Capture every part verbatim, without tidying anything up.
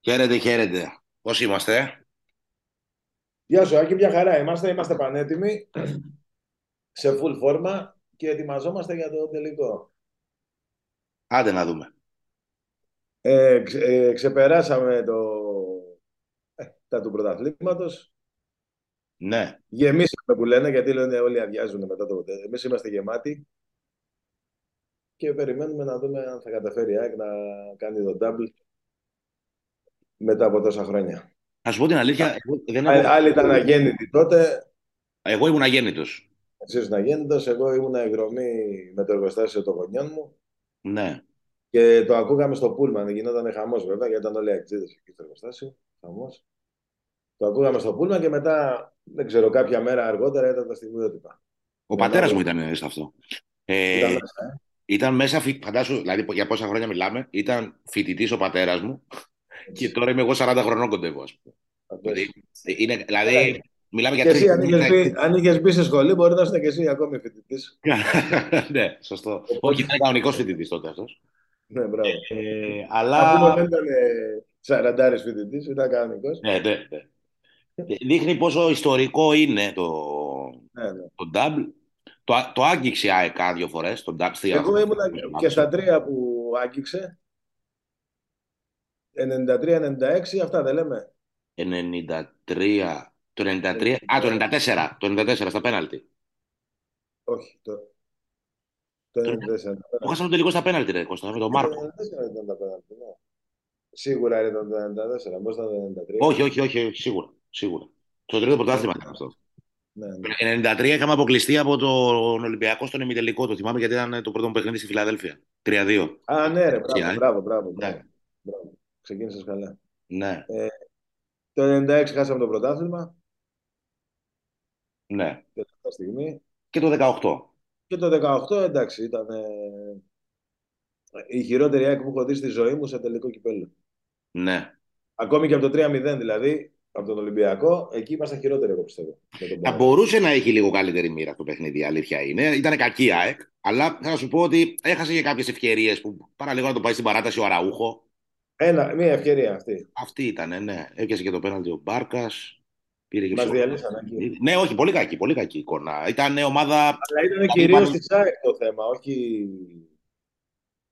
Χαίρετε, χαίρετε. Πώς είμαστε? Γεια σου, Άκη, μια χαρά. Είμαστε, είμαστε πανέτοιμοι, σε full φόρμα και ετοιμαζόμαστε για το τελικό. Άντε να δούμε. Ε, ξε, ε, ξεπεράσαμε το, ε, τα του πρωταθλήματος. Ναι. Γεμίσαμε που λένε, γιατί λένε όλοι αδειάζουν μετά το ποτέ. Εμείς είμαστε γεμάτοι και περιμένουμε να δούμε αν θα καταφέρει η ΑΕΚ να κάνει το double μετά από τόσα χρόνια. Να σου πω την αλήθεια. Άλλοι ήταν αγέννητοι τότε. Εγώ ήμουν αγέννητος. Εσύ ήσουν αγέννητος, εγώ ήμουν εγγρομή με το εργοστάσιο των γονιών μου. Ναι. Και το ακούγαμε στο Πούλμαν. Γινόταν χαμός βέβαια, γιατί ήταν όλοι αξίδες εκεί στο εργοστάσιο. Χαμός. Το ακούγαμε στο Πούλμαν και μετά, δεν ξέρω, κάποια μέρα αργότερα ήταν τα στιγμιότυπα. Ο μετά, πατέρας μου ήταν σε αυτό. Ε, ήταν μέσα. Ε. Ήταν μέσα, φαντάσου, δηλαδή για πόσα χρόνια μιλάμε, ήταν φοιτητής ο πατέρας μου. Και τώρα είμαι εγώ σαράντα χρονών κοντεύω, ας πούμε. Δηλαδή, είναι, δηλαδή μιλάμε για τρεις. Αν είχες μπει σε σχολή, μπορεί να είσαι και εσύ ακόμη φοιτητής. Ναι, σωστό. Όχι, ήταν κανονικός φοιτητής τότε αυτός. Ναι, μπράβο. Ε, αλλά... Αφού δεν ήταν σαραντάρης φοιτητής, ήταν κανονικός. Ναι, ναι, ναι. Δείχνει πόσο ιστορικό είναι το, ναι, ναι. το double. Το, το άγγιξε άεκα δύο φορές. Το double, εγώ ήμουν και στα τρία που άγγιξε. ενενήντα τρία ενενήντα έξι, αυτά δεν λέμε. ενενήντα τρία. Το ενενήντα τρία. Α, το ενενήντα τέσσερα. Το ενενήντα τέσσερα στα πέναλτι. Όχι. Το, το ενενήντα τέσσερα. Εγώ χάσαμε τελικό στα πέναλτι, ρε Κώστα, με τον Μάρκο. Το ενενήντα τέσσερα ήταν τα πέναλτι, ναι. Σίγουρα ήταν το ενενήντα τέσσερα. Πώς ήταν το ενενήντα τρία. Όχι, όχι, όχι, σίγουρα. σίγουρα. Το τρίτο πρωτάθλημα ήταν αυτό. Ναι, ναι. Το ενενήντα τρία είχαμε αποκλειστεί από τον Ολυμπιακό στον ημιτελικό. Το θυμάμαι γιατί ήταν το πρώτο μου παιχνίδι στη Φιλαδέλφεια. τρία δύο. Α, ναι, ρε, μπράβο, μπράβο, μπράβο, μπράβο. Ναι. Ξεκίνησες καλά. Ναι. Ε, το ενενήντα έξι χάσαμε το πρωτάθλημα. Ναι. Τελευταία στιγμή. Και το δεκαοκτώ. Και το δεκαοκτώ, εντάξει, ήταν ε, η χειρότερη ΑΕΚ που έχω δει στη ζωή μου σε τελικό κυπέλλο. Ναι. Ακόμη και από το τρία μηδέν, δηλαδή, από τον Ολυμπιακό, εκεί ήμασταν χειρότεροι, εγώ πιστεύω. Θα μπορούσε να έχει λίγο καλύτερη μοίρα το παιχνίδι, η αλήθεια είναι. Ήταν κακή ΑΕΚ, αλλά θα σου πω ότι έχασε και κάποιες ευκαιρίες που παραλίγο να το πάει στην παράταση ο Αραούχο. Ένα, μία ευκαιρία αυτή. Αυτή ήταν, ναι. Έπιασε και το πέναλτι ο Μπάρκας. Μας διαλύσανε. Ναι, όχι, πολύ κακή, πολύ κακή εικόνα. Ήταν ομάδα. Αλλά ήταν κυρίως της ΑΕΚ το θέμα, όχι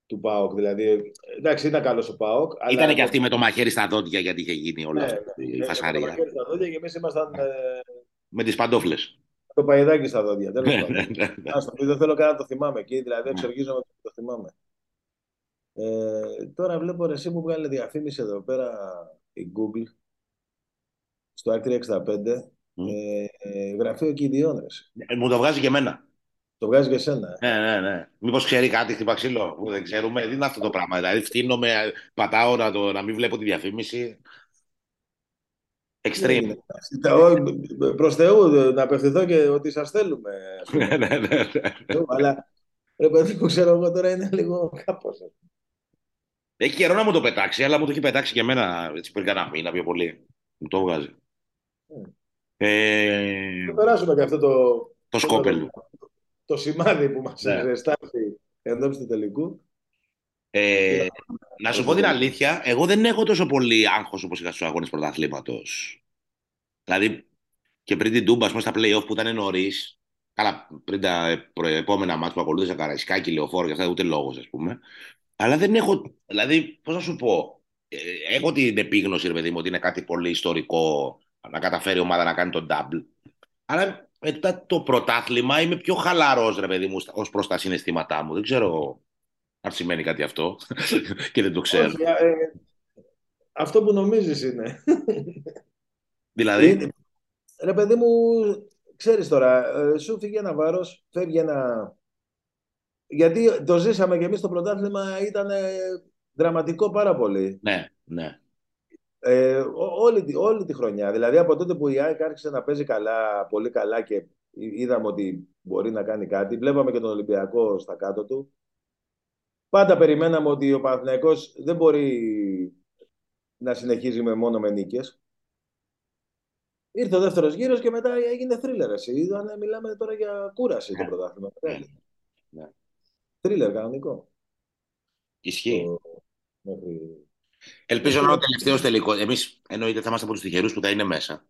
του ΠΑΟΚ. Δηλαδή, εντάξει, ήταν καλός ο ΠΑΟΚ. Αλλά... Ήταν και αυτή με το μαχαίρι στα δόντια, γιατί είχε γίνει όλα ναι, αυτή η ναι, φασαρία. Με το μαχαίρι στα δόντια και εμείς ήμασταν. Ε... Με τις παντόφλες. Το παϊδάκι στα δόντια. Τέλος πάντων. Ναι, ναι, ναι. Άστο, δεν θέλω καν να το θυμάμαι εκεί, δηλαδή εξοργίζομαι ότι το θυμάμαι. Ε, τώρα βλέπω ρε, εσύ μου βγάλε διαφήμιση εδώ πέρα η Google στο αρ τριακόσια εξήντα πέντε mm. ε, ε, γραφείο κηδιών ε, μου το βγάζει και εμένα. Το βγάζει και εσένα. Ε. Ε, ναι, ναι. Μήπως ξέρει κάτι χτυπαξίλο που δεν ξέρουμε. Δεν είναι αυτό το πράγμα. Δηλαδή φτύνομαι, πατάω να, το, να μην βλέπω τη διαφήμιση. Extreme. Προς Θεού να απευθυνθώ και ότι σας θέλουμε. Ναι, ναι, ναι. Αλλά ρε παιδί που ξέρω εγώ τώρα είναι λίγο κάπως. Έχει καιρό να μου το πετάξει, αλλά μου το έχει πετάξει και εμένα έτσι πριν κάνα μήνα πιο πολύ. Μου το βγάζει. Mm. Ε... Θα περάσουμε και αυτό το, το σκόπελο. Το, το, το σημάδι που μας yeah. ζεστάφει ενώπιση του τελικού. Ε, yeah. Να σου πω την αλήθεια, εγώ δεν έχω τόσο πολύ άγχος όπως είχα στους αγώνες πρωταθλήματος. Δηλαδή και πριν την Τούμπα, στα play-off που ήταν νωρίς. Καλά, πριν τα προεπόμενα μάτς που ακολούθησαν Καραϊσκάκι, Λεωφόρο και αυτά, ούτε λόγος, ας πούμε. Αλλά δεν έχω. Δηλαδή, πώς να σου πω. Ε, έχω την επίγνωση, ρε παιδί μου, ότι είναι κάτι πολύ ιστορικό να καταφέρει η ομάδα να κάνει τον double. Αλλά μετά το πρωτάθλημα είμαι πιο χαλαρός, ρε παιδί μου, ως προς τα συναισθήματά μου. Δεν ξέρω αν σημαίνει κάτι αυτό και δεν το ξέρω. Όχι, ε, αυτό που νομίζεις είναι. Δηλαδή. Ε, ρε παιδί μου. Ξέρεις τώρα, σου φύγει ένα βάρος, φεύγει ένα... Γιατί το ζήσαμε και εμείς το πρωτάθλημα, ήταν δραματικό πάρα πολύ. Ναι, ναι. Ε, ό, όλη, όλη τη χρονιά. Δηλαδή από τότε που η ΑΕΚ άρχισε να παίζει καλά, πολύ καλά και είδαμε ότι μπορεί να κάνει κάτι, βλέπαμε και τον Ολυμπιακό στα κάτω του. Πάντα περιμέναμε ότι ο Παναθηναϊκός δεν μπορεί να συνεχίζει με μόνο με νίκες. Ήρθε ο δεύτερος γύρος και μετά έγινε θρίλερ. Ήταν, μιλάμε τώρα για κούραση yeah. το πρωτάθλημα. Yeah. Θρίλερ κανονικό. Ισχύει. Το... Ελπίζω να είναι ο τελευταίος τελικός. Εμείς εννοείται θα είμαστε από τους τυχερούς που θα είναι μέσα.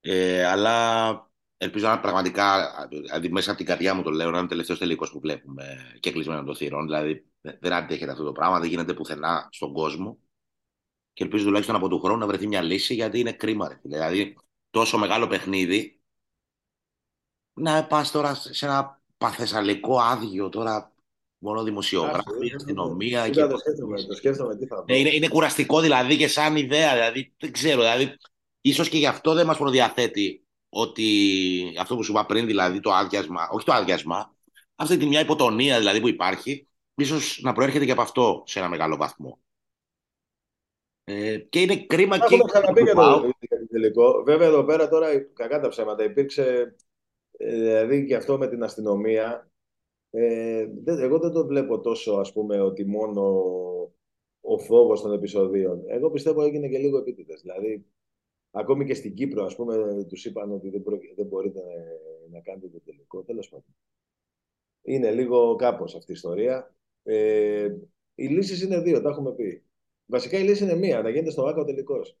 Ε, αλλά ελπίζω να πραγματικά, δηλαδή μέσα από την καρδιά μου το λέω, να είναι ο τελευταίος τελικός που βλέπουμε και κλεισμένο των θυρών. Δηλαδή δεν αντέχεται αυτό το πράγμα, δεν γίνεται πουθενά στον κόσμο. Και ελπίζω τουλάχιστον από του χρόνου να βρεθεί μια λύση, γιατί είναι κρίμα. Δηλαδή τόσο μεγάλο παιχνίδι να πας τώρα σε ένα παθεσσαλικό άδειο τώρα. Μόνο δημοσιογράφοι, αστυνομία. Και... το σκέφτομαι, το σκέφτομαι, τι θα πω. Είναι, είναι κουραστικό δηλαδή και σαν ιδέα. Δηλαδή, δεν ξέρω. Δηλαδή, ίσως και γι' αυτό δεν μας προδιαθέτει ότι αυτό που σου είπα πριν, δηλαδή το άδειασμα, όχι το άδειασμα, αυτή τη μια υποτονία δηλαδή που υπάρχει, ίσως να προέρχεται και από αυτό σε ένα μεγάλο βαθμό. Ε, και είναι κρίμα και. Έχουμε ξαναπεί για το τελικό. Βέβαια, εδώ πέρα τώρα κακά τα ψέματα. Υπήρξε. Δηλαδή, και αυτό με την αστυνομία. Ε, δεν, εγώ δεν το βλέπω τόσο, ας πούμε, ότι μόνο ο φόβος των επεισοδίων. Εγώ πιστεύω έγινε και λίγο επίτηδες. Δηλαδή, ακόμη και στην Κύπρο, ας πούμε, τους είπαν ότι δεν, προ... δεν μπορείτε να κάνετε το τελικό. Τέλος πάντων. Είναι λίγο κάπως αυτή η ιστορία. Ε, οι λύσεις είναι δύο, τα έχουμε πει. Βασικά η λύση είναι μία, να γίνεται στο ΟΑΚΑ ο τελικός.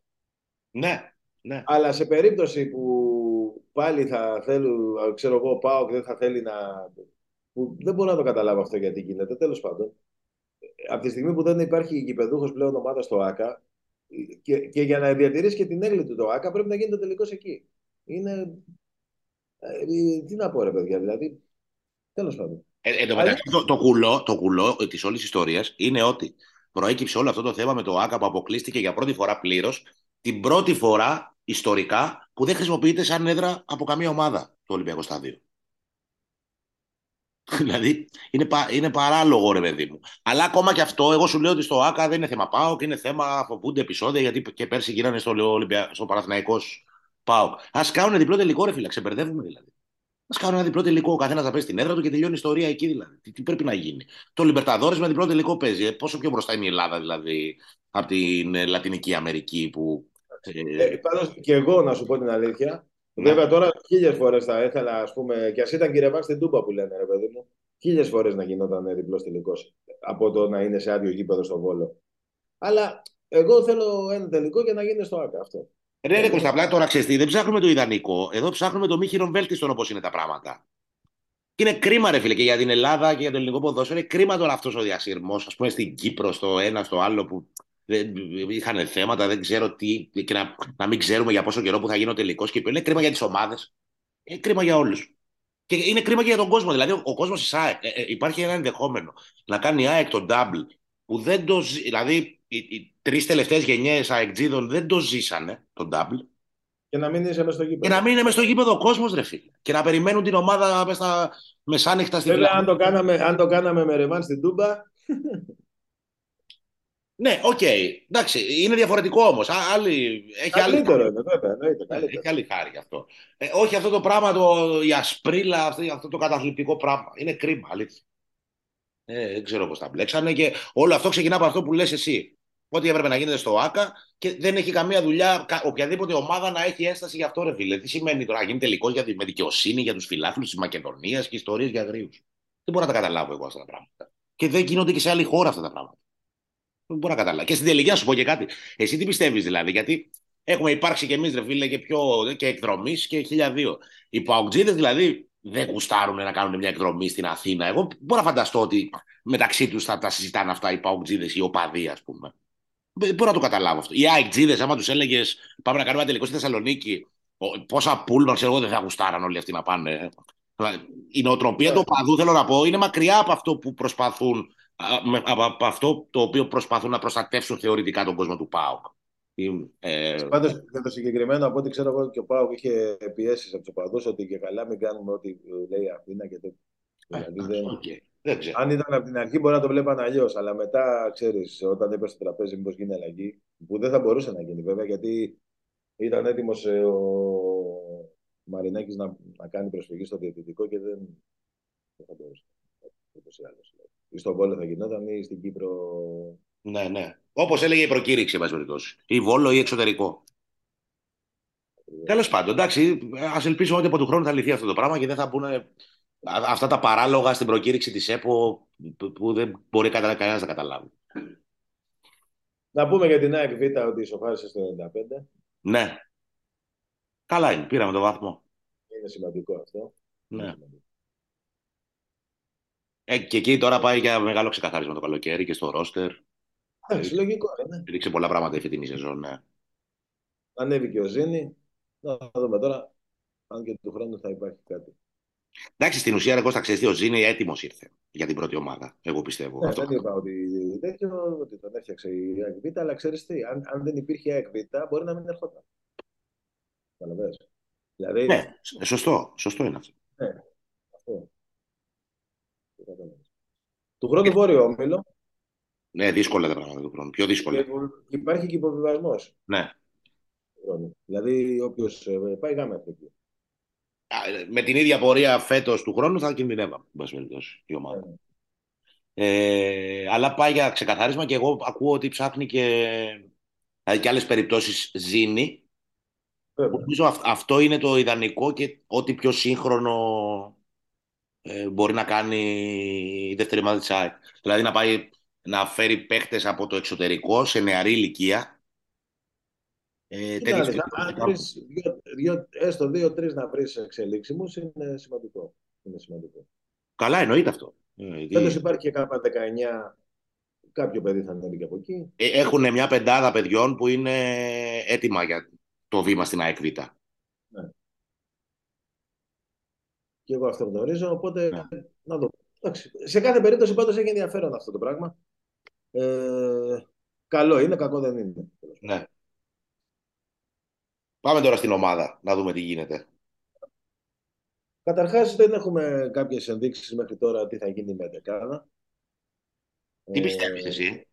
Ναι, ναι. Αλλά σε περίπτωση που πάλι θα θέλουν, ξέρω εγώ, πάω και δεν θα θέλει να... που δεν μπορώ να το καταλάβω αυτό γιατί γίνεται, τέλος πάντων. Από τη στιγμή που δεν υπάρχει γηπεδούχος πλέον ομάδα στο ΟΑΚΑ και, και για να διατηρήσει και την έγκλη του το ΟΑΚΑ πρέπει να γίνει το τελικός εκεί. Είναι... Ε, τι να πω ρε παιδιά, δηλαδή, τέλος πάντων. Ε, εν τω μεταξύ, Αλλά... το, το κουλό, το κουλό της όλης ιστορίας είναι ότι προέκυψε όλο αυτό το θέμα με το ΟΑΚΑ που αποκλείστηκε για πρώτη φορά πλήρως, την πρώτη φορά ιστορικά που δεν χρησιμοποιείται σαν έδρα από καμία ομάδα το Ολυμπιακό Στάδιο. Δηλαδή είναι, πα, είναι παράλογο ρε παιδί μου. Αλλά ακόμα και αυτό, εγώ σου λέω ότι στο ΟΑΚΑ δεν είναι θέμα ΠΑΟΚ, είναι θέμα φοβούνται επεισόδια. Γιατί και πέρσι γίνανε στο, Ολυμπια... στο Παναθηναϊκό ΠΑΟΚ. Ας κάνουν ένα διπλό τελικό, ρε φίλε, ξεμπερδεύουμε δηλαδή. Ας κάνουν ένα διπλό τελικό, ο καθένας θα παίζει την έδρα του και τελειώνει η ιστορία εκεί δηλαδή. Τι, τι πρέπει να γίνει. Το Λιμπερταδόρε με διπλό τελικό παίζει. Πόσο πιο μπροστά είναι η Ελλάδα δηλαδή από την Λατινική Αμερική που. Ε, πάντως και εγώ να σου πω την αλήθεια. Ναι. Βέβαια τώρα χίλιες φορές θα ήθελα, ας πούμε, και ας ήταν κυρεβά στην Τούμπα που λένε, ρε παιδί μου, χίλιες φορές να γινόταν διπλός τελικός από το να είναι σε άδειο γήπεδο στο Βόλο. Αλλά εγώ θέλω ένα τελικό για να γίνει στο ΟΑΚΑ αυτό. Ρε ρε Κωνσταντινά, τώρα ξέρεις τι, δεν ψάχνουμε το ιδανικό, εδώ ψάχνουμε το μη χειροβέλτιστον όπως είναι τα πράγματα. Και είναι κρίμα, ρε φίλε, και για την Ελλάδα και για το ελληνικό ποδόσφαιρο, είναι κρίμα τώρα αυτός ο διασυρμός, ας πούμε, στην Κύπρο, στο ένα, στο άλλο που. Είχαν θέματα, δεν ξέρω τι, και να, να μην ξέρουμε για πόσο καιρό που θα γίνει ο τελικός. Και είναι κρίμα για τις ομάδες, είναι κρίμα για όλους. Και είναι κρίμα και για τον κόσμο. Δηλαδή, ο κόσμος της ΑΕΚ, ε, ε, υπάρχει ένα ενδεχόμενο να κάνει η ΑΕΚ τον double, που δεν το ζει. Δηλαδή, οι, οι τρεις τελευταίες γενιές ΑΕΚτζίδων δεν το ζήσανε τον double. Και να μην είναι μέσα στο γήπεδο. Και να μην είναι μέσα στο γήπεδο ο κόσμος, ρε φίλε. Και να περιμένουν την ομάδα μέσα στα μεσάνυχτα στην Ελλάδα. Αν το κάναμε με ρεβάν στην Τούμπα. Ναι, οκ. Okay. Εντάξει, είναι διαφορετικό όμως. Άλλη... Έχει, καλύτερο, άλλη... Βέβαια, ναι, καλύτερο. Έχει άλλη χάρη γι' αυτό. Ε, όχι αυτό το πράγμα, το... η ασπρίλα, αυτό το καταθλιπτικό πράγμα. Είναι κρίμα, αλήθεια. Ε, δεν ξέρω πώς τα μπλέξανε και όλο αυτό ξεκινά από αυτό που λες εσύ. Ό,τι έπρεπε να γίνεται στο ΟΑΚΑ και δεν έχει καμία δουλειά οποιαδήποτε ομάδα να έχει ένσταση γι' αυτό, ρε φίλε. Τι σημαίνει τώρα να γίνει τελικό για τη με δικαιοσύνη, για τους φιλάθλους της Μακεδονίας και ιστορίες για γρίους. Δεν μπορώ να τα καταλάβω εγώ αυτά τα πράγματα. Και δεν γίνονται και σε άλλη χώρα αυτά τα πράγματα. Δεν μπορώ να καταλάβω. Και στην τελική, να σου πω και κάτι. Εσύ τι πιστεύεις, δηλαδή, γιατί έχουμε υπάρξει κι εμείς, ρε φίλε, και, και εκδρομής και χίλια δύο. Οι παοκτζίδες, δηλαδή, δεν γουστάρουν να κάνουν μια εκδρομή στην Αθήνα. Εγώ μπορώ να φανταστώ ότι μεταξύ τους θα τα συζητάνε αυτά οι παοκτζίδες ή οι οπαδοί, ας πούμε. Μπορώ να το καταλάβω αυτό. Οι αεκτζίδες, άμα τους έλεγες πάμε να κάνουμε ένα τελικό στη Θεσσαλονίκη, πόσα πούλμαν, ξέρω εγώ, δεν θα γουστάραν όλοι αυτοί να πάνε. Η νοοτροπία του οπαδού, θέλω να πω, είναι μακριά από αυτό που προσπαθούν. Από αυτό το οποίο προσπαθούν να προστατεύσουν θεωρητικά τον κόσμο του ΠΑΟΚ. Ε... Πάντως, για το συγκεκριμένο, από ό,τι ξέρω εγώ και ο ΠΑΟΚ είχε πιέσεις από τους οπαδούς ότι και καλά μην κάνουμε ό,τι λέει Αθήνα και τέτοιο. Δηλαδή, okay. δεν... δεν αν ήταν από την αρχή, μπορεί να το βλέπαν αλλιώς. Αλλά μετά, ξέρεις, όταν έπεσε στο τραπέζι, μήπως γίνει αλλαγή. Που δεν θα μπορούσε να γίνει βέβαια, γιατί ήταν έτοιμος ο Μαρινάκης να, να κάνει προσφυγή στο διαιτητικό και δεν, δεν θα μπορούσε. Ή στο Βόλο θα γινόταν ή στην Κύπρο. Ναι, ναι. Όπως έλεγε η προκήρυξη, εν περιπτώσει. Ή Βόλο ή εξωτερικό. Τέλος πάντων, εντάξει, ας ελπίσουμε ότι από του χρόνου θα λυθεί αυτό το πράγμα και δεν θα μπουν αυτά τα παράλογα στην προκήρυξη της ΕΠΟ που δεν μπορεί κανένας να καταλάβει. Να πούμε για την ΑΕΚ Β ότι ισοφάρισε στο ενενήντα πέντε. Ναι. Καλά είναι. Πήραμε τον βαθμό. Είναι σημαντικό αυτό. Ναι. Σημαντικό. Ε, και εκεί τώρα πάει για μεγάλο ξεκαθάρισμα το καλοκαίρι και στο ρόστερ. Ναι, συλλογικό, ναι. Ρίξε πολλά πράγματα η φετινή σεζόν, ναι. Ανέβηκε ο Ζήνη. Να δούμε τώρα αν και του χρόνου θα υπάρχει κάτι. Εντάξει, στην ουσία, εγώ θα ξέρετε, ο Ζήνη έτοιμος ήρθε για την πρώτη ομάδα. Εγώ πιστεύω. Ναι, αυτό δεν είπα ότι τέτοιο, ότι τον έφτιαξε η ΑΚΒ, αλλά ξέρεις τι, αν, αν δεν υπήρχε η ΑΚΒ, μπορεί να μην ερχόταν. Καταλαβαίνεις. Δηλαδή... Ναι, σωστό, σωστό είναι αυτό. Ναι, αυτό. Του χρόνου βόρειο όμιλο. Ναι, δύσκολα τα πράγματα του χρόνου. Πιο δύσκολα. Υπάρχει και υποβιβασμός. Ναι. Δηλαδή, όποιος πάει γάμε αυτό εκεί. Με την ίδια πορεία φέτος του χρόνου θα κινδυνεύαμε, η ομάδα. Yeah. Ε, αλλά πάει για ξεκαθάρισμα και εγώ ακούω ότι ψάχνει και, δηλαδή και άλλες περιπτώσεις Ζήνη. Yeah. Νομίζω αυ- αυτό είναι το ιδανικό και ό,τι πιο σύγχρονο ε, μπορεί να κάνει η δεύτερη ομάδα της ΑΕΚ. Δηλαδή να πάει να φέρει παίχτες από το εξωτερικό σε νεαρή ηλικία. Ε, Κοιτάξτε, να βρεις έστω δύο-τρεις να βρεις εξελίξιμους είναι σημαντικό. Είναι σημαντικό. Καλά, εννοείται αυτό. Τέλος υπάρχει και κάπου δεκαεννιά, κάποιο παιδί θα ανέβει και από εκεί. Έχουν μια πεντάδα παιδιών που είναι έτοιμα για το βήμα στην ΑΕΚ Β. Ναι. Και εγώ αυτό γνωρίζω, οπότε ναι. Να δω. Εντάξει, σε κάθε περίπτωση πάντως έχει ενδιαφέρον αυτό το πράγμα. Ε, καλό είναι, κακό δεν είναι. Ναι. Πάμε τώρα στην ομάδα, να δούμε τι γίνεται. Καταρχάς, δεν έχουμε κάποιες ενδείξεις μέχρι τώρα τι θα γίνει με δεκάδα. Τι πιστεύεις ε... εσύ?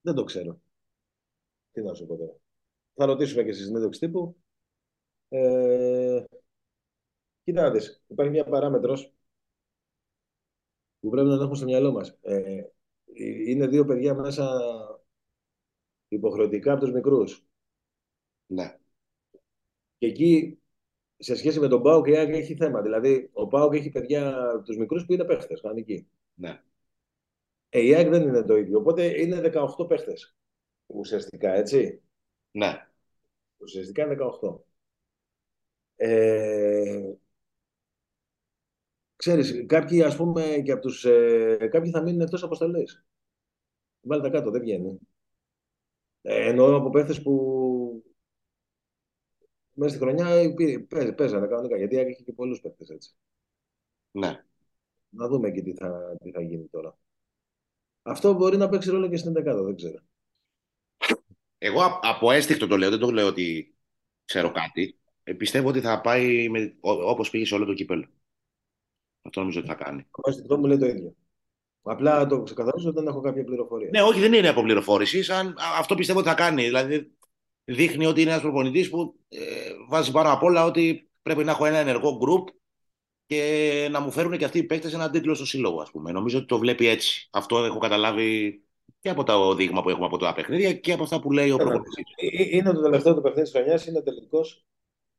Δεν το ξέρω. Τι να σου πω τώρα. Θα ρωτήσουμε και στη συνέντευξη τύπου. Ε... Κοιτάξτε, υπάρχει μια παράμετρος που πρέπει να έχουμε στο μυαλό μας. Ε... Είναι δύο παιδιά μέσα υποχρεωτικά από τους μικρούς. Ναι. Και εκεί σε σχέση με τον ΠΑΟΚ η ΑΕΚ έχει θέμα. Δηλαδή ο ΠΑΟΚ έχει παιδιά τους μικρούς που είναι παίχτες κανονικοί. Ναι. Ε, η ΑΕΚ δεν είναι το ίδιο. Οπότε είναι δεκαοκτώ παίχτες. Ουσιαστικά έτσι. Ναι. Ουσιαστικά είναι δεκαοκτώ. Ε, ξέρεις, κάποιοι ας πούμε και από τους, ε, κάποιοι θα μείνουν εκτός αποστολής. Βάλτε κάτω, δεν βγαίνει. Ε, εννοώ από παίχτες που μέσα στη χρονιά παίζανε κανονικά, γιατί έχει και πολλούς παίκτες έτσι. Ναι. Να δούμε και τι θα, τι θα γίνει τώρα. Αυτό μπορεί να παίξει ρόλο και στην δεκάδα, δεν ξέρω. Εγώ από αίσθηκτο το λέω, δεν το λέω ότι ξέρω κάτι. Ε, πιστεύω ότι θα πάει με, όπως πήγε σε όλο το κύπελλο. Αυτό νομίζω ότι θα κάνει. Ο αίσθηκτο μου λέει το ίδιο. Απλά το ξεκαθαρίζω ότι δεν έχω κάποια πληροφορία. Ναι, όχι, δεν είναι από πληροφόρηση. Σαν... Αυτό πιστεύω ότι θα κάνει. Δηλαδή... Δείχνει ότι είναι ένας προπονητής που ε, βάζει πάνω απ' όλα ότι πρέπει να έχω ένα ενεργό group και να μου φέρουν και αυτοί οι παίκτες έναν τίτλο στο σύλλογο, ας πούμε. Νομίζω ότι το βλέπει έτσι. Αυτό έχω καταλάβει και από το δείγμα που έχουμε από τα παιχνίδια και από αυτά που λέει ο προπονητής. Είναι το τελευταίο του παιχνίδι της χρονιάς, είναι τελικός.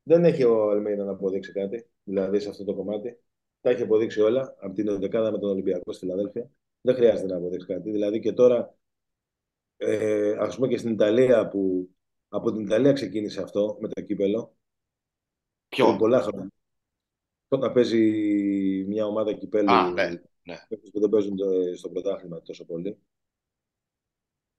Δεν έχει ο Αλμέιδα να αποδείξει κάτι, δηλαδή σε αυτό το κομμάτι. Τα έχει αποδείξει όλα από την ενδεκάδα με τον Ολυμπιακό στη Φιλαδέλφεια. Δεν χρειάζεται να αποδείξει κάτι. Δηλαδή και τώρα, ε, ας πούμε και στην Ιταλία που. Από την Ιταλία ξεκίνησε αυτό με το κύπελλο. Ποιο? Πολλά χρόνια. Όταν παίζει μια ομάδα κυπέλλου. Α, ναι, ναι. Που δεν παίζουν στο πρωτάθλημα τόσο πολύ.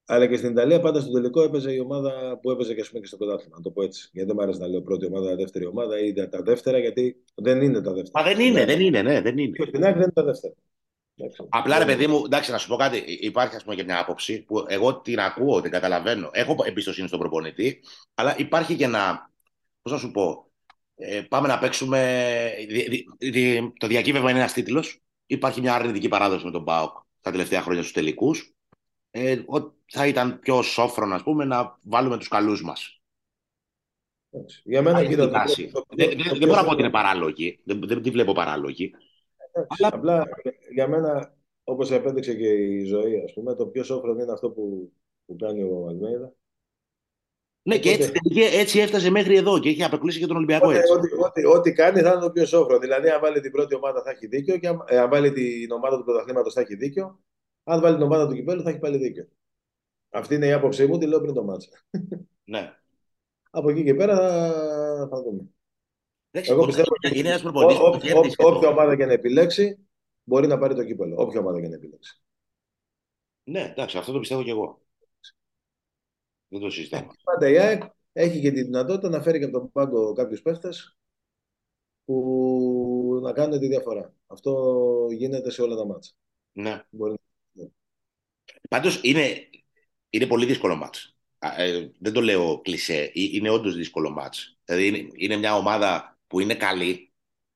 Αλλά και στην Ιταλία πάντα στο τελικό έπαιζε η ομάδα που έπαιζε και, πούμε, και στο πρωτάθλημα. Να το πω έτσι. Γιατί δεν μου αρέσει να λέω πρώτη ομάδα, δεύτερη ομάδα ή τα δεύτερα, γιατί δεν είναι τα δεύτερα. Μα δεν είναι, δεν είναι, ναι, δεν είναι. Στην άκρη δεν είναι τα δεύτερα. Απλά ρε παιδί μου, εντάξει να σου πω κάτι, υπάρχει ας πούμε και μια άποψη που εγώ την ακούω, την καταλαβαίνω, έχω εμπιστοσύνη στον προπονητή, αλλά υπάρχει και ένα, πώς να σου πω, ε, πάμε να παίξουμε, δι, δι, δι, το διακύβευμα είναι ένας τίτλος, υπάρχει μια αρνητική παράδοση με τον ΠΑΟΚ τα τελευταία χρόνια στους τελικούς, ε, θα ήταν πιο σόφρον ας πούμε να βάλουμε τους καλούς μας. Για μένα κύριε, το, το, δεν το, δεν μπορώ να πω ότι είναι παράλογη, δεν, δεν τη βλέπω παράλογη. Αλλά... Απλά για μένα, όπως επέδειξε και η ζωή, ας πούμε, το πιο σόφρον είναι αυτό που, που κάνει ο Αλμέιδα. Ναι, και έτσι, έτσι έφτασε μέχρι εδώ και έχει απεκλείσει και τον Ολυμπιακό. Έτσι. Ό,τι, ό,τι, ό,τι κάνει θα είναι το πιο σόφρον. Δηλαδή, αν βάλει την πρώτη ομάδα θα έχει δίκιο, και αν, ε, αν βάλει την ομάδα του πρωταθλήματος θα έχει δίκιο. Αν βάλει την ομάδα του κυπέλλου θα έχει πάλι δίκιο. Αυτή είναι η άποψή μου, τη λέω πριν το μάτσα. Ναι. Από εκεί και πέρα θα δούμε. Εγώ πιστεύω ότι όποια ομάδα και να επιλέξει μπορεί να πάρει το κύπελλο. Όποια ομάδα και να επιλέξει. Ναι, εντάξει, αυτό το πιστεύω και εγώ. Δεν το συζητάμε. Πάντα η ΑΕΚ έχει και τη δυνατότητα να φέρει και από τον πάγκο κάποιους παίχτες που να κάνουν τη διαφορά. Αυτό γίνεται σε όλα τα μάτσα. Ναι. Μπορεί να... Πάντως είναι, είναι πολύ δύσκολο μάτς. Ε, δεν το λέω κλισέ. Είναι όντως δύσκολο μάτς. Δηλαδή είναι, είναι μια ομάδα που είναι καλή.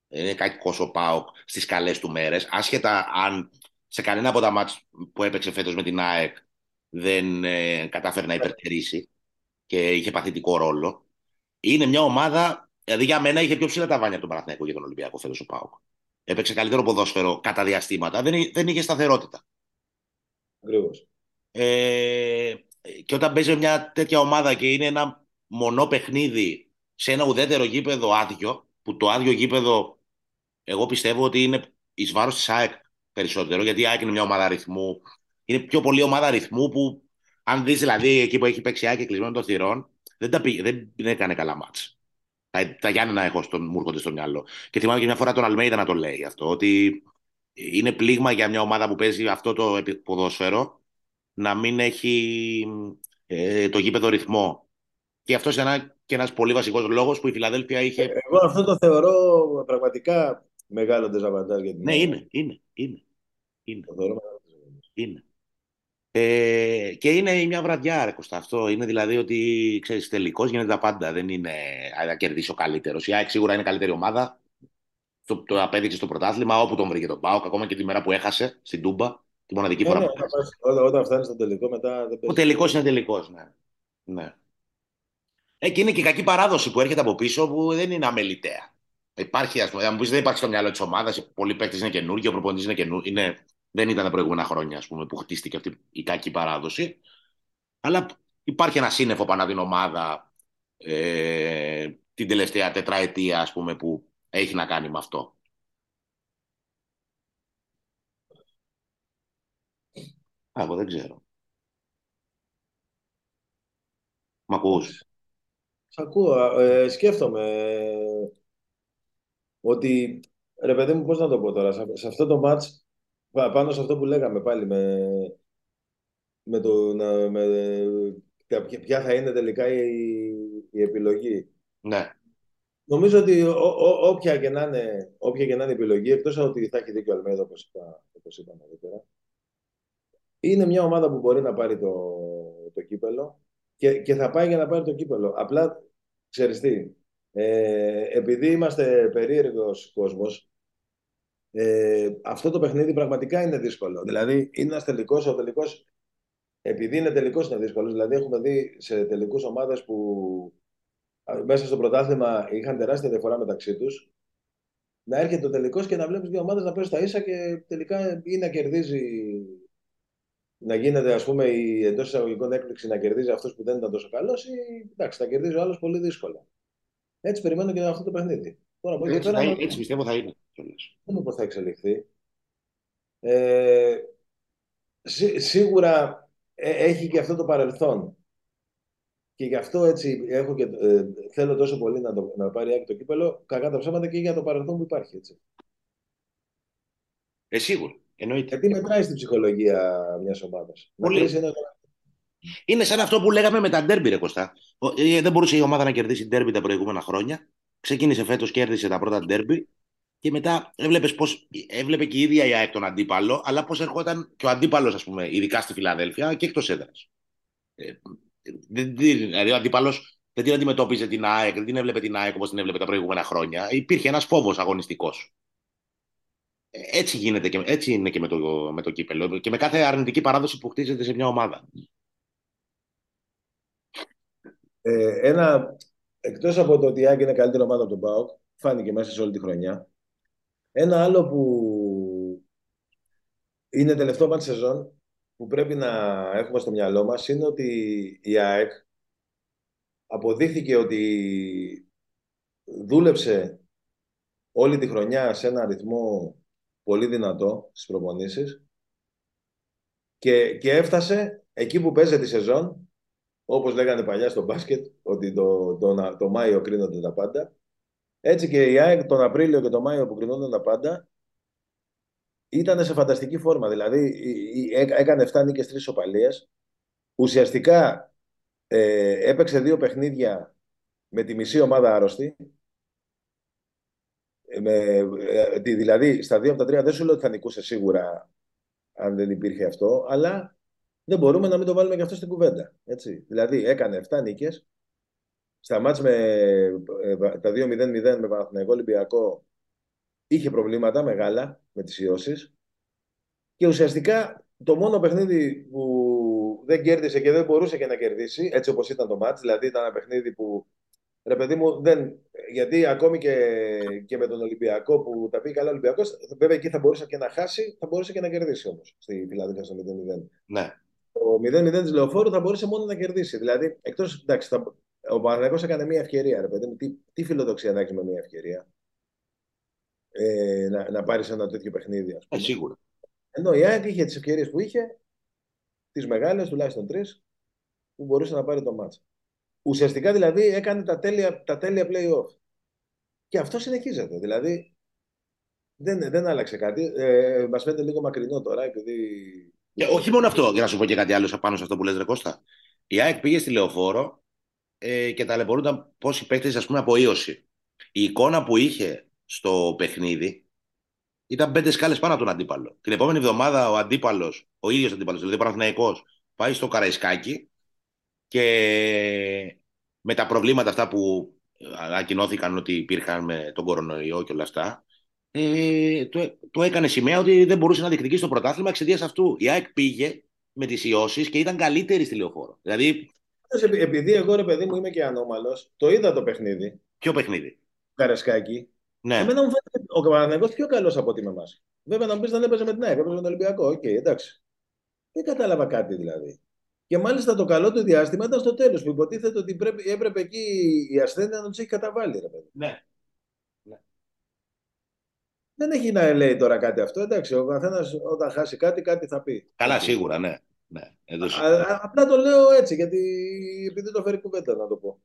Είναι κακός ο ΠΑΟΚ στις καλές του μέρες. Άσχετα αν σε κανένα από τα μάτς που έπαιξε φέτος με την ΑΕΚ δεν ε, κατάφερε να υπερτερήσει και είχε παθητικό ρόλο. Είναι μια ομάδα, δηλαδή για μένα είχε πιο ψηλά τα βάνια από τον Παναθηναϊκό και τον Ολυμπιακό φέτος ο ΠΑΟΚ. Έπαιξε καλύτερο ποδόσφαιρο κατά διαστήματα. Δεν, δεν είχε σταθερότητα. Ακριβώς. Ε, και όταν παίζει μια τέτοια ομάδα και είναι ένα μονό παιχνίδι σε ένα ουδέτερο γήπεδο άδειο, που το άδειο γήπεδο εγώ πιστεύω ότι είναι εις βάρος της ΑΕΚ περισσότερο, γιατί η ΑΕΚ είναι μια ομάδα αριθμού. Είναι πιο πολύ ομάδα αριθμού που, αν δεις δηλαδή εκεί που έχει παίξει η ΑΕΚ κλεισμένο των θυρών, δεν, τα πήγε, δεν, δεν έκανε καλά μάτς. Τα, τα Γιάννενα έχω στον, μου έρχονται στο μυαλό. Και θυμάμαι και μια φορά τον Αλμέιδα να το λέει αυτό, ότι είναι πλήγμα για μια ομάδα που παίζει αυτό το ποδόσφαιρο να μην έχει ε, το γήπεδο ρυθμό. Και αυτό είναι ένα, και ένας πολύ βασικός λόγος που η Φιλαδέλφεια είχε. Εγώ αυτό το θεωρώ πραγματικά μεγάλο ντεζαβαντάζ για την. Ναι, είναι, είναι, είναι. είναι. Το θεωρώ μεγάλο ντεζαβαντάζ. Είναι. Ε, και είναι μια βραδιά, ρε Κώστα, αυτό. Είναι δηλαδή ότι ξέρεις, τελικώς γίνεται τα πάντα. Δεν είναι να κερδίσει ο καλύτερος. Η ΑΕΚ σίγουρα είναι καλύτερη ομάδα. Το, το απέδειξε στο πρωτάθλημα, όπου τον βρήκε τον ΠΑΟΚ, ακόμα και τη μέρα που έχασε στην Τούμπα. Τη μοναδική φορά. Ναι, που ναι, ναι, όταν φτάνει στο τελικό, μετά δεν παίζει. Ο τελικός είναι τελικός, ναι. ναι. Ε, και είναι και η κακή παράδοση που έρχεται από πίσω που δεν είναι αμεληταία. Υπάρχει, ας πούμε, αν μου πεις, δεν υπάρχει στο μυαλό της ομάδας. Πολλοί παίκτες είναι καινούργοι, ο προπονητής είναι καινούργιος. Δεν ήταν τα προηγούμενα χρόνια, ας πούμε, που χτίστηκε αυτή η κακή παράδοση. Αλλά υπάρχει ένα σύννεφο πάνω από την ομάδα ε, την τελευταία τετραετία, ας πούμε, που έχει να κάνει με αυτό. Α, εγώ δεν ξέρω. Μ' ακούς? Σ' ακούω. Ε, σκέφτομαι ότι, ρε παιδί μου, πώς να το πω τώρα, σε, σε αυτό το μάτς, πάνω σε αυτό που λέγαμε πάλι, με, με το, να, με, ποια θα είναι τελικά η, η επιλογή. Ναι. Νομίζω ότι ό, ό, όποια, και να είναι, όποια και να είναι η επιλογή, εκτός ότι θα έχει δίκιο ο Αλμέιδα, όπως είπα, όπως είπα νωρίτερα, είναι μια ομάδα που μπορεί να πάρει το, το κύπελλο και, και θα πάει για να πάρει το κύπελλο. Απλά, ξέρεις τι, ε, επειδή είμαστε περίεργος κόσμος, ε, αυτό το παιχνίδι πραγματικά είναι δύσκολο. Δηλαδή, είναι ένας τελικός, ο τελικός, επειδή είναι τελικός είναι δύσκολος. Δηλαδή, έχουμε δει σε τελικούς ομάδες που μέσα στο πρωτάθλημα είχαν τεράστια διαφορά μεταξύ τους, να έρχεται ο τελικός και να βλέπεις δύο ομάδες να παίζουν στα ίσα και τελικά ή να κερδίζει... Να γίνεται, ας πούμε, η εντός εισαγωγικών έκπληξη να κερδίζει αυτός που δεν ήταν τόσο καλός ή εντάξει, θα κερδίζει ο άλλος πολύ δύσκολα. Έτσι περιμένω και αυτό το παιχνίδι. Τώρα, από έτσι, πέρα, θα... έτσι πιστεύω θα είναι. Δεν μου πώς θα εξελιχθεί. Ε, σί, σίγουρα ε, έχει και αυτό το παρελθόν. Και γι' αυτό έτσι έχω και, ε, θέλω τόσο πολύ να, το, να πάρει άκρη το κύπελλο, κακά τα ψέματα και για το παρελθόν που υπάρχει. Έτσι. Ε, σίγουρα. Εννοείται. Γιατί μετράει στην ψυχολογία μιας ομάδας. Ένα... Είναι σαν αυτό που λέγαμε με τα ντέρμπι, ρε Κωστά. Δεν μπορούσε η ομάδα να κερδίσει ντέρμπι τα προηγούμενα χρόνια. Ξεκίνησε φέτος, κέρδισε τα πρώτα ντέρμπι και μετά έβλεπες πώς έβλεπε και η ίδια η ΑΕΚ τον αντίπαλο, αλλά πώς ερχόταν και ο αντίπαλος, ας πούμε, ειδικά στη Φιλαδέλφεια και εκτός έδρας. Δηλαδή, ο αντίπαλος δεν την αντιμετώπιζε την ΑΕΚ, δεν την έβλεπε την ΑΕΚ όπως την έβλεπε τα προηγούμενα χρόνια. Υπήρχε ένας φόβος αγωνιστικός. Έτσι γίνεται και, έτσι είναι και με το, με το κύπελλο και με κάθε αρνητική παράδοση που χτίζεται σε μια ομάδα. Ε, ένα, εκτός από το ότι η ΑΕΚ είναι καλύτερη ομάδα από τον ΠΑΟΚ, φάνηκε μέσα σε όλη τη χρονιά. Ένα άλλο που είναι τελευταίο μάτι σεζόν που πρέπει να έχουμε στο μυαλό μας είναι ότι η ΑΕΚ αποδείχθηκε ότι δούλεψε όλη τη χρονιά σε ένα ρυθμό πολύ δυνατό στις προπονήσεις και, και έφτασε εκεί που παίζεται τη σεζόν, όπως λέγανε παλιά στο μπάσκετ, ότι το, το, το, το Μάιο κρίνονται τα πάντα, έτσι και η ΑΕΚ τον Απρίλιο και τον Μάιο που κρίνονταν τα πάντα, ήταν σε φανταστική φόρμα. Δηλαδή έκανε εφτά νίκες, τρεις ισοπαλίες. Ουσιαστικά ε, έπαιξε δύο παιχνίδια με τη μισή ομάδα άρρωστη. Με, δηλαδή, στα δύο από τα τρία δεν σου λέω ότι θα νικούσε σίγουρα αν δεν υπήρχε αυτό, αλλά δεν μπορούμε να μην το βάλουμε και αυτό στην κουβέντα. Έτσι. Δηλαδή, έκανε εφτά νίκες. Στα μάτς με τα δύο μηδέν μηδέν με Παναθηναϊκό Ολυμπιακό είχε προβλήματα μεγάλα με τις ιώσεις. Και ουσιαστικά το μόνο παιχνίδι που δεν κέρδισε και δεν μπορούσε και να κερδίσει, έτσι όπως ήταν το μάτς, δηλαδή ήταν ένα παιχνίδι που, ρε παιδί μου, δεν, γιατί ακόμη και, και με τον Ολυμπιακό που τα πήγε καλά ο Ολυμπιακός, βέβαια εκεί θα μπορούσε και να χάσει, θα μπορούσε και να κερδίσει όμως στη Φιλαδέλφεια στο μηδέν μηδέν. Ναι. Το μηδέν μηδέν της Λεωφόρου θα μπορούσε μόνο να κερδίσει. Δηλαδή, εκτός, εντάξει, θα, ο Παναθηναϊκός έκανε μια ευκαιρία, ρε παιδί μου, τι, τι φιλοδοξία να έχεις με μια ευκαιρία. Ε, να, να πάρεις ένα τέτοιο παιχνίδι, ας πούμε. Ε, σίγουρα. Ενώ η ΑΕΚ είχε τις ευκαιρίες που είχε, τις μεγάλες, τουλάχιστον τρεις, που μπορούσε να πάρει το μάτς. Ουσιαστικά δηλαδή έκανε τα τέλεια, τα τέλεια play-off. Και αυτό συνεχίζεται. Δηλαδή δεν, δεν άλλαξε κάτι. Ε, μας φαίνεται λίγο μακρινό τώρα, επειδή. Και όχι μόνο αυτό, για να σου πω και κάτι άλλο απάνω σε αυτό που λες, ρε Κώστα. Η ΑΕΚ πήγε στη Λεωφόρο ε, και ταλαιπωρούνταν πόσοι παίχτες, ας πούμε, από ίωση. Η εικόνα που είχε στο παιχνίδι ήταν πέντε σκάλες πάνω από τον αντίπαλο. Την επόμενη εβδομάδα ο αντίπαλος, ο ίδιος αντίπαλος, δηλαδή ο Παναθηναϊκός, πάει στο Καραϊσκάκι και με τα προβλήματα αυτά που ανακοινώθηκαν ότι υπήρχαν με τον κορονοϊό και όλα αυτά, ε, το, το έκανε σημαία ότι δεν μπορούσε να διεκδικήσει το πρωτάθλημα εξαιτίας αυτού. Η ΑΕΚ πήγε με τις ιώσεις και ήταν καλύτερη στη Λεωφόρο. Δηλαδή, επειδή εγώ, ρε παιδί μου, είμαι και ανώμαλος, το είδα το παιχνίδι. Ποιο παιχνίδι? Καραϊσκάκι. Ναι. Εμένα μου φαίνεται ο Παναθηναϊκός πιο καλός από ότι με εμάς. Βέβαια να μου πεις δεν έπαιζε με την ΑΕΚ, έπαιζε με τον Ολυμπιακό. Οκ, okay, εντάξει. Δεν κατάλαβα κάτι δηλαδή. Και μάλιστα το καλό του διάστημα ήταν στο τέλος που υποτίθεται ότι πρέπει, έπρεπε εκεί η ασθένεια να τους έχει καταβάλει. Ρε παιδί. Ναι. Ναι. Δεν έχει να λέει τώρα κάτι αυτό. Εντάξει, ο καθένας όταν χάσει κάτι, κάτι θα πει. Καλά, σίγουρα, ναι. ναι. Εδώ σίγουρα. Α, απλά το λέω έτσι, γιατί επειδή το φέρει κουβέντα να το πω.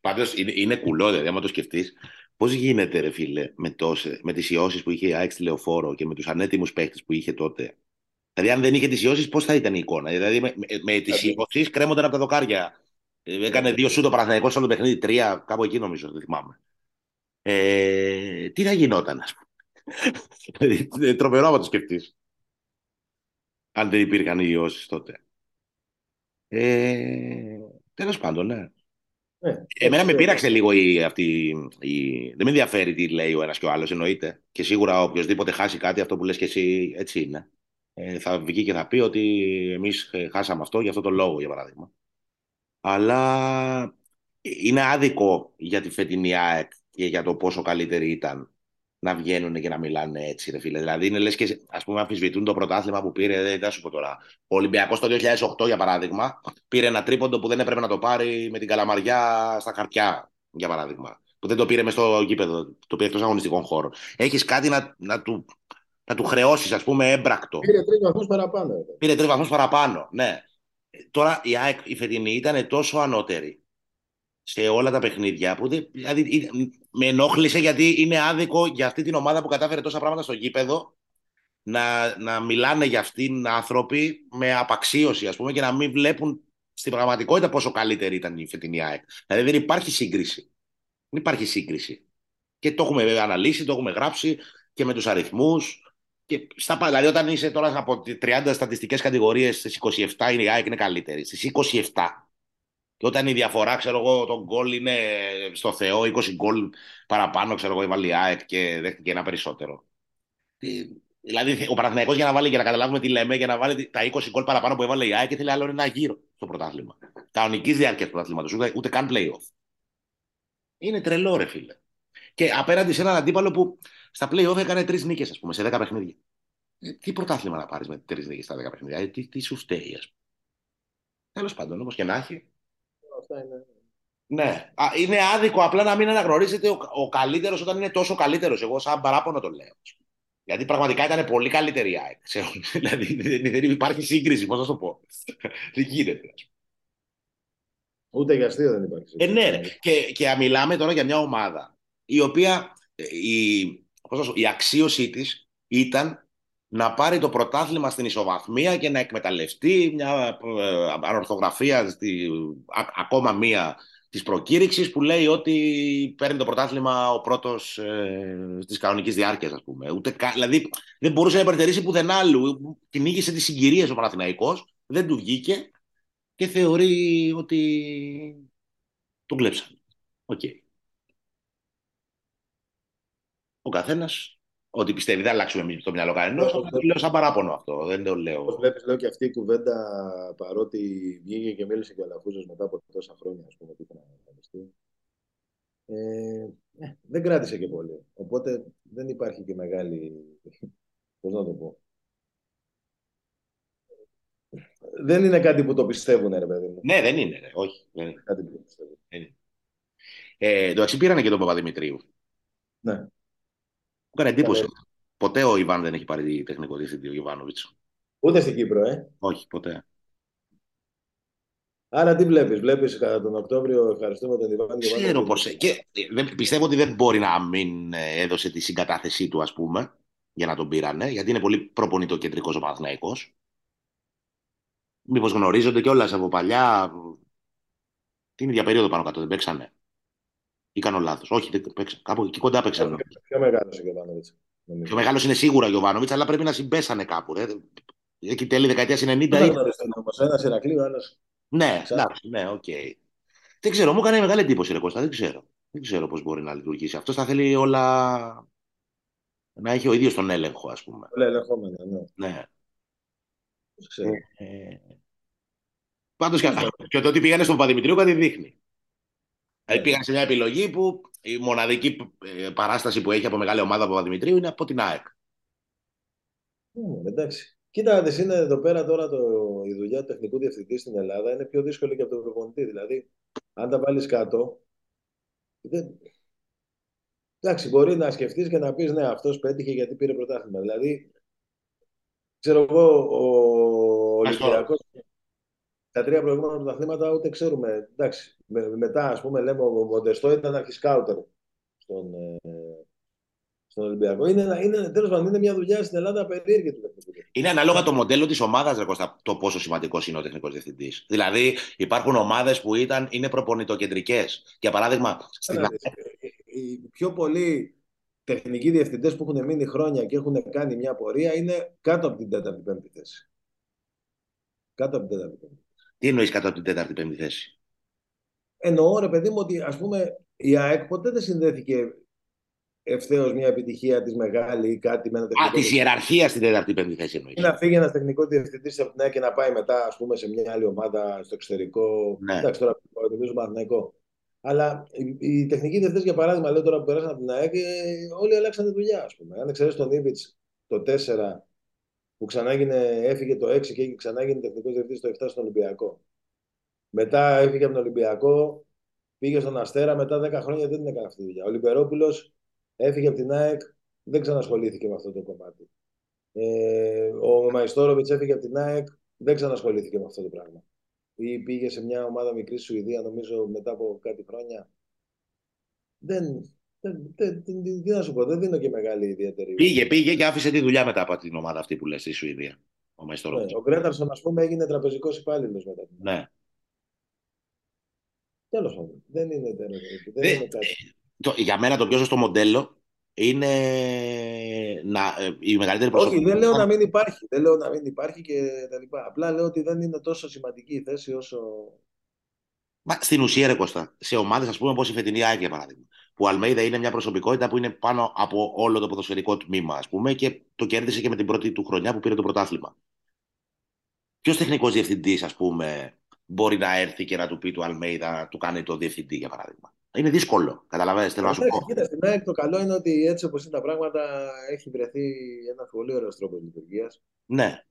Πάντως είναι, είναι κουλό, δηλαδή, άμα το σκεφτείς, πώς γίνεται, ρε φίλε, με, τόσε, με τις ιώσεις που είχε η ΑΕΚ στη Λεωφόρο και με τους ανέτοιμους παίχτες που είχε τότε. Δηλαδή, αν δεν είχε τις ιώσεις, πώς θα ήταν η εικόνα. Δηλαδή, με, με, με τις ιώσεις κρέμονταν από τα δοκάρια. Έκανε δύο σούτο Παναθηναϊκό σε όλο το παιχνίδι, τρία, κάπου εκεί νομίζω, δεν θυμάμαι. Ε, τι θα γινόταν, ας πούμε. Τρομερό άμα το σκεφτείς. Αν δεν υπήρχαν οι ιώσεις τότε. Ε, τέλος πάντων, ναι. Ε, Εμένα με πείραξε λίγο η, αυτή. Η... Δεν με ενδιαφέρει τι λέει ο ένας και ο άλλος, εννοείται. Και σίγουρα οποιοδήποτε χάσει κάτι, αυτό που λες και εσύ, έτσι είναι. Ε, θα βγει και θα πει ότι εμείς χάσαμε αυτό για αυτό το λόγο, για παράδειγμα. Αλλά είναι άδικο για τη φετινή ΑΕΚ και για το πόσο καλύτερη ήταν να βγαίνουν και να μιλάνε έτσι, ρε φίλε. Δηλαδή, είναι λες και ας πούμε αμφισβητούν το πρωτάθλημα που πήρε. Δεν θα σου πω τώρα. Ο Ολυμπιακός το δύο χιλιάδες οκτώ, για παράδειγμα, πήρε ένα τρίποντο που δεν έπρεπε να το πάρει με την Καλαμαριά στα χαρτιά, για παράδειγμα. Που δεν το πήρε μες στο γήπεδο, το πήρε εκτός αγωνιστικών χώρων. Έχεις κάτι να, να του, να του χρεώσεις, ας πούμε, έμπρακτο. Πήρε τρεις βαθμούς παραπάνω. Πήρε τρεις βαθμούς παραπάνω, ναι. Τώρα η ΑΕΚ η φετινή ήταν τόσο ανώτερη σε όλα τα παιχνίδια. Που δεν, δηλαδή, με ενόχλησε γιατί είναι άδικο για αυτή την ομάδα που κατάφερε τόσα πράγματα στο γήπεδο να, να μιλάνε για αυτήν άνθρωποι με απαξίωση, ας πούμε, και να μην βλέπουν στην πραγματικότητα πόσο καλύτερη ήταν η φετινή ΑΕΚ. Δηλαδή δεν υπάρχει σύγκριση. Δεν υπάρχει σύγκριση. Και το έχουμε αναλύσει, το έχουμε γράψει και με τους αριθμούς. Και στα, δηλαδή, όταν είσαι τώρα από τριάντα στατιστικές κατηγορίες, στις είκοσι επτά είναι η ΑΕΚ είναι καλύτερη. Στις είκοσι επτά. Και όταν η διαφορά, ξέρω εγώ, τον γκολ είναι στο Θεό, είκοσι γκολ παραπάνω, ξέρω εγώ, έβαλε η ΑΕΚ και δέχτηκε ένα περισσότερο. Δηλαδή, ο Παναθηναϊκός για να βάλει, για να καταλάβουμε τι λέμε, για να βάλει τα είκοσι γκολ παραπάνω που έβαλε η ΑΕΚ, ήθελε άλλο ένα γύρο στο πρωτάθλημα. Κανονικής διάρκειας πρωταθλήματος, ούτε, ούτε καν play-off. Είναι τρελό, ρε φίλε. Και απέναντι σε έναν αντίπαλο που στα play-off έκανε τρεις νίκες, ας πούμε, σε δέκα παιχνίδια. Τι πρωτάθλημα να πάρεις με τρεις νίκες στα δέκα παιχνίδια, τι, τι σου φταίει, ας πούμε. Τέλος πάντων, όπως και να έχει. Είναι. Ναι, α, είναι άδικο απλά να μην αναγνωρίζετε ο, ο καλύτερος όταν είναι τόσο καλύτερος. Εγώ σαν παράπονο το λέω. Γιατί πραγματικά ήταν πολύ καλύτερη η ΑΕΚ. Δηλαδή δεν υπάρχει σύγκριση, πώς θα το πω. Δεν γίνεται. Ούτε για αστείο δεν υπάρχει σύγκριση. Ε, ναι, και, και μιλάμε τώρα για μια ομάδα η οποία η, η αξίωσή της ήταν να πάρει το πρωτάθλημα στην ισοβαθμία και να εκμεταλλευτεί μια ανορθογραφία, στη, α, ακόμα μία της προκήρυξης που λέει ότι παίρνει το πρωτάθλημα ο πρώτος ε, της κανονικής διάρκειας, ας πούμε. Ούτε, δηλαδή δεν μπορούσε να υπερτερήσει πουθενάλλου. Κυνήγησε τις συγκυρίες ο Παναθηναϊκός, δεν του βγήκε και θεωρεί ότι τον κλέψαν. Οκ. Okay. Ο καθένας ό,τι πιστεύει, δεν αλλάξουμε εμείς το μυαλό κανένας. Το λέω σαν παράπονο αυτό, δεν το λέω. Όπως βλέπεις, λέω και αυτή η κουβέντα, παρότι βγήκε και μίλησε και ο Αλαφούζος μετά από τόσα χρόνια, ας πούμε, που ήταν εμφανιστεί. Ε, δεν κράτησε και πολύ. Οπότε δεν υπάρχει και μεγάλη. Πώς να το πω. Δεν είναι κάτι που το πιστεύουν, ρε παιδί μου. Ναι, δεν είναι. Ρε. Όχι. Δεν είναι. Κάτι που το πιστεύουν. Ε, εντάξει, πήρανε και τον Παπαδημητρίου. Ναι. Μου έκανε εντύπωση. Καλή. Ποτέ ο Ιβάν δεν έχει πάρει τεχνικό διευθυντή, ο Γιοβάνοβιτς. Ούτε στην Κύπρο, ε. Όχι, ποτέ. Άρα τι βλέπεις, βλέπεις τον Οκτώβριο, ευχαριστούμε τον Ιβάν. Ξέρω πως. Και πιστεύω ότι δεν μπορεί να μην έδωσε τη συγκατάθεσή του, ας πούμε, για να τον πήρανε, γιατί είναι πολύ προπονητό κεντρικός ο Παναθηναϊκός. Μήπως γνωρίζονται κιόλας από παλιά. Την ίδια περίοδο πάνω κάτω δεν παίξανε. Ή κάνω λάθος. Όχι, δεν παίξα. Κάπου εκεί κοντά παίξανε. Πιο μεγάλος ο Γιοβάνοβιτς. Πιο μεγάλος είναι σίγουρα ο Γιοβάνοβιτς, αλλά πρέπει να συμπέσανε κάπου. Ρε. Εκεί τέλη δεκαετίας ενενήντα. Ένας Ηρακλείου, ένας. Ναι, εντάξει, ναι, οκ. Okay. Δεν ξέρω, μου έκανε μεγάλη εντύπωση, ρε Κώστα. Δεν ξέρω. Δεν ξέρω πώς μπορεί να λειτουργήσει. Αυτό θα θέλει όλα. Να έχει ο ίδιος τον έλεγχο, ας πούμε. Όλα ελεγχόμενα, ναι. Ναι. Ε, ε... Πάντως και, και το ότι πήγανε στον Παπαδημητρίου κάτι δείχνει. Ε, πήγαν σε μια επιλογή που η μοναδική παράσταση που έχει από μεγάλη ομάδα Παπαδημητρίου είναι από την ΑΕΚ. Mm, εντάξει. Κοίτατε, είναι εδώ πέρα τώρα το, η δουλειά του τεχνικού διευθυντή στην Ελλάδα είναι πιο δύσκολη και από τον προπονητή. Δηλαδή, αν τα βάλεις κάτω. Δεν... Εντάξει, μπορεί να σκεφτείς και να πεις ναι, αυτός πέτυχε γιατί πήρε πρωτάθλημα. Δηλαδή, ξέρω εγώ, ο Λιμπερόπουλος. Τα τρία προηγούμενα πρωταθλήματα ούτε ξέρουμε. Εντάξει, με, μετά, ας πούμε, λέμε ο Μοντεστό ήταν αρχισκάουτερ στον, ε, στον Ολυμπιακό. Είναι, είναι, τέλος πάντων, είναι μια δουλειά στην Ελλάδα περίεργη του τεχνικού διευθυντή. Είναι ανάλογα το μοντέλο της ομάδας, ρε Κώστα, το πόσο σημαντικός είναι ο τεχνικός διευθυντής. Δηλαδή, υπάρχουν ομάδες που ήταν, είναι προπονητοκεντρικές. Για παράδειγμα, στην Ελλάδα. Οι πιο πολλοί τεχνικοί διευθυντές που έχουν μείνει χρόνια και έχουν κάνει μια πορεία είναι κάτω από την τέταρτη πέμπτη θέση. Κάτω από την τέταρτη πέμπτη. Τι εννοείς κατά την τέταρτη πέμπτη θέση? Εννοώ, ρε παιδί μου, ότι ας πούμε η ΑΕΚ ποτέ δεν συνδέθηκε ευθέως μια επιτυχία της μεγάλη ή κάτι με ένα τεχνικό. Α, της ιεραρχίας στην τέταρτη πέμπτη θέση εννοείς. Να φύγει ένας τεχνικός διευθυντής από την ΑΕΚ και να πάει μετά, ας πούμε, σε μια άλλη ομάδα στο εξωτερικό. Ναι. Εντάξει, τώρα παρακολουθήσουμε Παναθηναϊκό. Αλλά οι, οι τεχνικοί διευθυντές, για παράδειγμα, λέω τώρα που περάσαν από την ΑΕΚ, όλοι αλλάξαν τη δουλειά, ας πούμε. Αν εξαιρέσεις τον Δίβιτ το τέσσερα. Που ξανά έφυγε το έξι και ξανά έγινε τεχνικός διευθυντής το επτά στον Ολυμπιακό. Μετά έφυγε από τον Ολυμπιακό, πήγε στον Αστέρα, μετά δέκα χρόνια δεν την έκανε αυτή τη δουλειά. Ο Λιμπερόπουλος έφυγε από την ΑΕΚ, δεν ξανασχολήθηκε με αυτό το κομμάτι. Ε, ο Μαϊστόροβιτς έφυγε από την ΑΕΚ, δεν ξανασχολήθηκε με αυτό το πράγμα. Ή πήγε σε μια ομάδα μικρή Σουηδία, νομίζω, μετά από κάτι χρόνια. Δεν. Τι να σου πω, δεν δίνω και μεγάλη ιδιαίτερη. Πήγε, πήγε και άφησε τη δουλειά μετά από την ομάδα αυτή που λες στη Σουηδία. Ο Μαϊστόροβιτς. Ναι, ο Γκρέταρς, ας πούμε, έγινε τραπεζικός υπάλληλος μετά. Ναι. Τέλος πάντων. Δεν είναι τέλος. Δεν Δε, είναι κάτι. Το, για μένα το πιο σωστό μοντέλο είναι να, η μεγαλύτερη προσωπική. Όχι, δεν λέω να μην υπάρχει. Δεν λέω να μην υπάρχει και τα λοιπά. Απλά λέω ότι δεν είναι τόσο σημαντική η θέση όσο. Μα, στην ουσία, ρε Κώστα, σε ομάδες, ας πούμε, όπως η φετινή ΑΕΚ, για παράδειγμα. Που ο Αλμέιδα είναι μια προσωπικότητα που είναι πάνω από όλο το ποδοσφαιρικό τμήμα, ας πούμε, και το κέρδισε και με την πρώτη του χρονιά που πήρε το πρωτάθλημα. Ποιος τεχνικός διευθυντής, ας πούμε, μπορεί να έρθει και να του πει του Αλμέιδα, του κάνει το διευθυντή, για παράδειγμα? Είναι δύσκολο. Καταλαβαίνετε, θέλω να σου πω. Κοίτα, στην ΑΕΚ το καλό είναι ότι έτσι όπως είναι τα πράγματα, έχει βρεθεί ένα πολύ ωραίο τρόπο λειτουργίας. Ναι.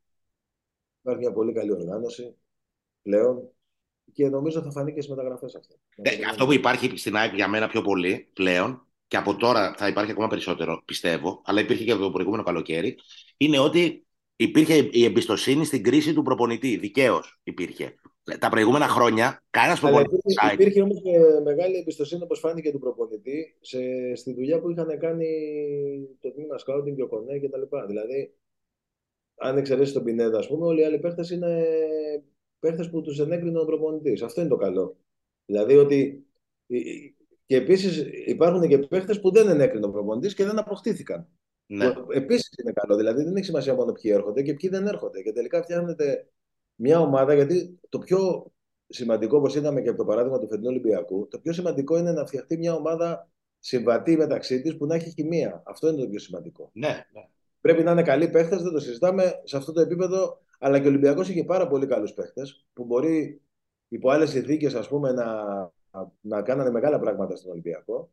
Υπάρχει μια πολύ καλή οργάνωση πλέον. Και νομίζω θα φανεί και στις μεταγραφές αυτό. Ναι, αυτό που υπάρχει στην ΑΕΚ για μένα πιο πολύ πλέον και από τώρα θα υπάρχει ακόμα περισσότερο, πιστεύω, αλλά υπήρχε και από το προηγούμενο καλοκαίρι, είναι ότι υπήρχε η εμπιστοσύνη στην κρίση του προπονητή. Δικαίως υπήρχε. Τα προηγούμενα χρόνια, κανένας προπονητής. Υπήρχε, υπήρχε όμως και μεγάλη εμπιστοσύνη, όπως φάνηκε, του προπονητή σε, στη δουλειά που είχαν κάνει το τμήμα σκάουτινγκ, ο Κονέ κτλ. Δηλαδή, αν εξαιρέσει τον Πινέδα, ας πούμε, όλοι οι άλλοι παίχτες είναι παίχτες που τους ενέκρινε ο προπονητής. Αυτό είναι το καλό. Δηλαδή ότι. Και επίσης υπάρχουν και παίχτες που δεν ενέκρινε ο προπονητής και δεν αποκτήθηκαν. Ναι. Επίσης είναι καλό. Δηλαδή δεν έχει σημασία μόνο ποιοι έρχονται και ποιοι δεν έρχονται. Και τελικά φτιάχνεται μια ομάδα. Γιατί το πιο σημαντικό, όπως είδαμε και από το παράδειγμα του φετινού Ολυμπιακού, το πιο σημαντικό είναι να φτιαχτεί μια ομάδα συμβατή μεταξύ της που να έχει χημεία. Αυτό είναι το πιο σημαντικό. Ναι, ναι. Πρέπει να είναι καλοί παίχτες, δεν το συζητάμε σε αυτό το επίπεδο. Αλλά και ο Ολυμπιακός είχε πάρα πολύ καλούς παίχτες που μπορεί υπό άλλες συνθήκες, ας πούμε, να. να κάνανε μεγάλα πράγματα στον Ολυμπιακό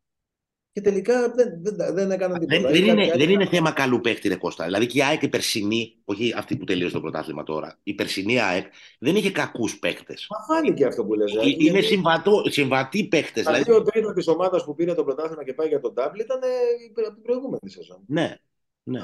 και τελικά δεν, δεν, δεν έκαναν τίποτα. Δεν, δεν, είναι, δεν είναι θέμα καλού παίκτη, ρε Κώστα. Δηλαδή και η ΑΕΚ η περσινή, όχι αυτή που τελείωσε το πρωτάθλημα τώρα, η περσινή ΑΕΚ δεν είχε κακούς παίκτες. Μα φάνηκε αυτό που λες. Δηλαδή, είναι συμβατό, συμβατοί παίκτες. Δηλαδή, δηλαδή ο τρίτο της ομάδας που πήρε το πρωτάθλημα και πάει για τον τάμπλ ήταν από την προηγούμενη σεζόν. Ναι, ναι.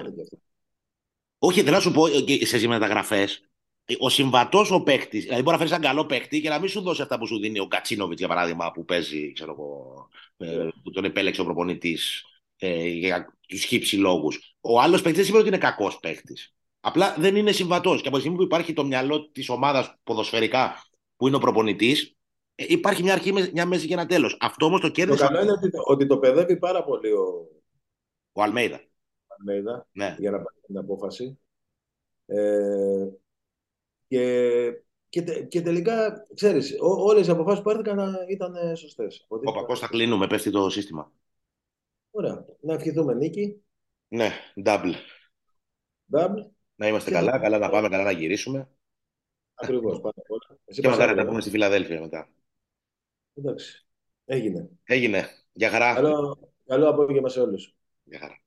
Όχι, δεν θα σου πω σε ζήμενα τα γραφές. Ο συμβατός ο παίκτης, δηλαδή μπορεί να φέρεις έναν καλό παίκτη και να μην σου δώσει αυτά που σου δίνει ο Κατσίνοβιτς, για παράδειγμα, που παίζει, ξέρω εγώ, ε, που τον επέλεξε ο προπονητής ε, για τους χύψη λόγους. Ο άλλος παίκτης δεν σημαίνει ότι είναι κακός παίκτης. Απλά δεν είναι συμβατός. Και από τη στιγμή που υπάρχει το μυαλό της ομάδας ποδοσφαιρικά που είναι ο προπονητής, υπάρχει μια αρχή, μια μέση και ένα τέλος. Αυτό όμως το κέρδισε. Το καλό είναι ότι το, ότι το παιδεύει πάρα πολύ ο, ο Αλμέιδα. Ο Αλμέιδα, ναι. Για να πάρει την απόφαση. Ε... Και, και, και τελικά, ξέρεις, ό, όλες οι αποφάσεις που πάρθηκαν ήταν σωστές. Οπα, Κώστα, κλείνουμε, πέφτει το σύστημα. Ωραία, να ευχηθούμε νίκη. Ναι, double. double. Να είμαστε και καλά, θα... καλά να πάμε, καλά να γυρίσουμε. Ακριβώς, πάμε όλα. Εσύ και μακάρι να πούμε στη Φιλαδέλφεια μετά. Εντάξει, έγινε. Έγινε, για χαρά. Καλό, καλό απόγευμα σε όλους. Για χαρά.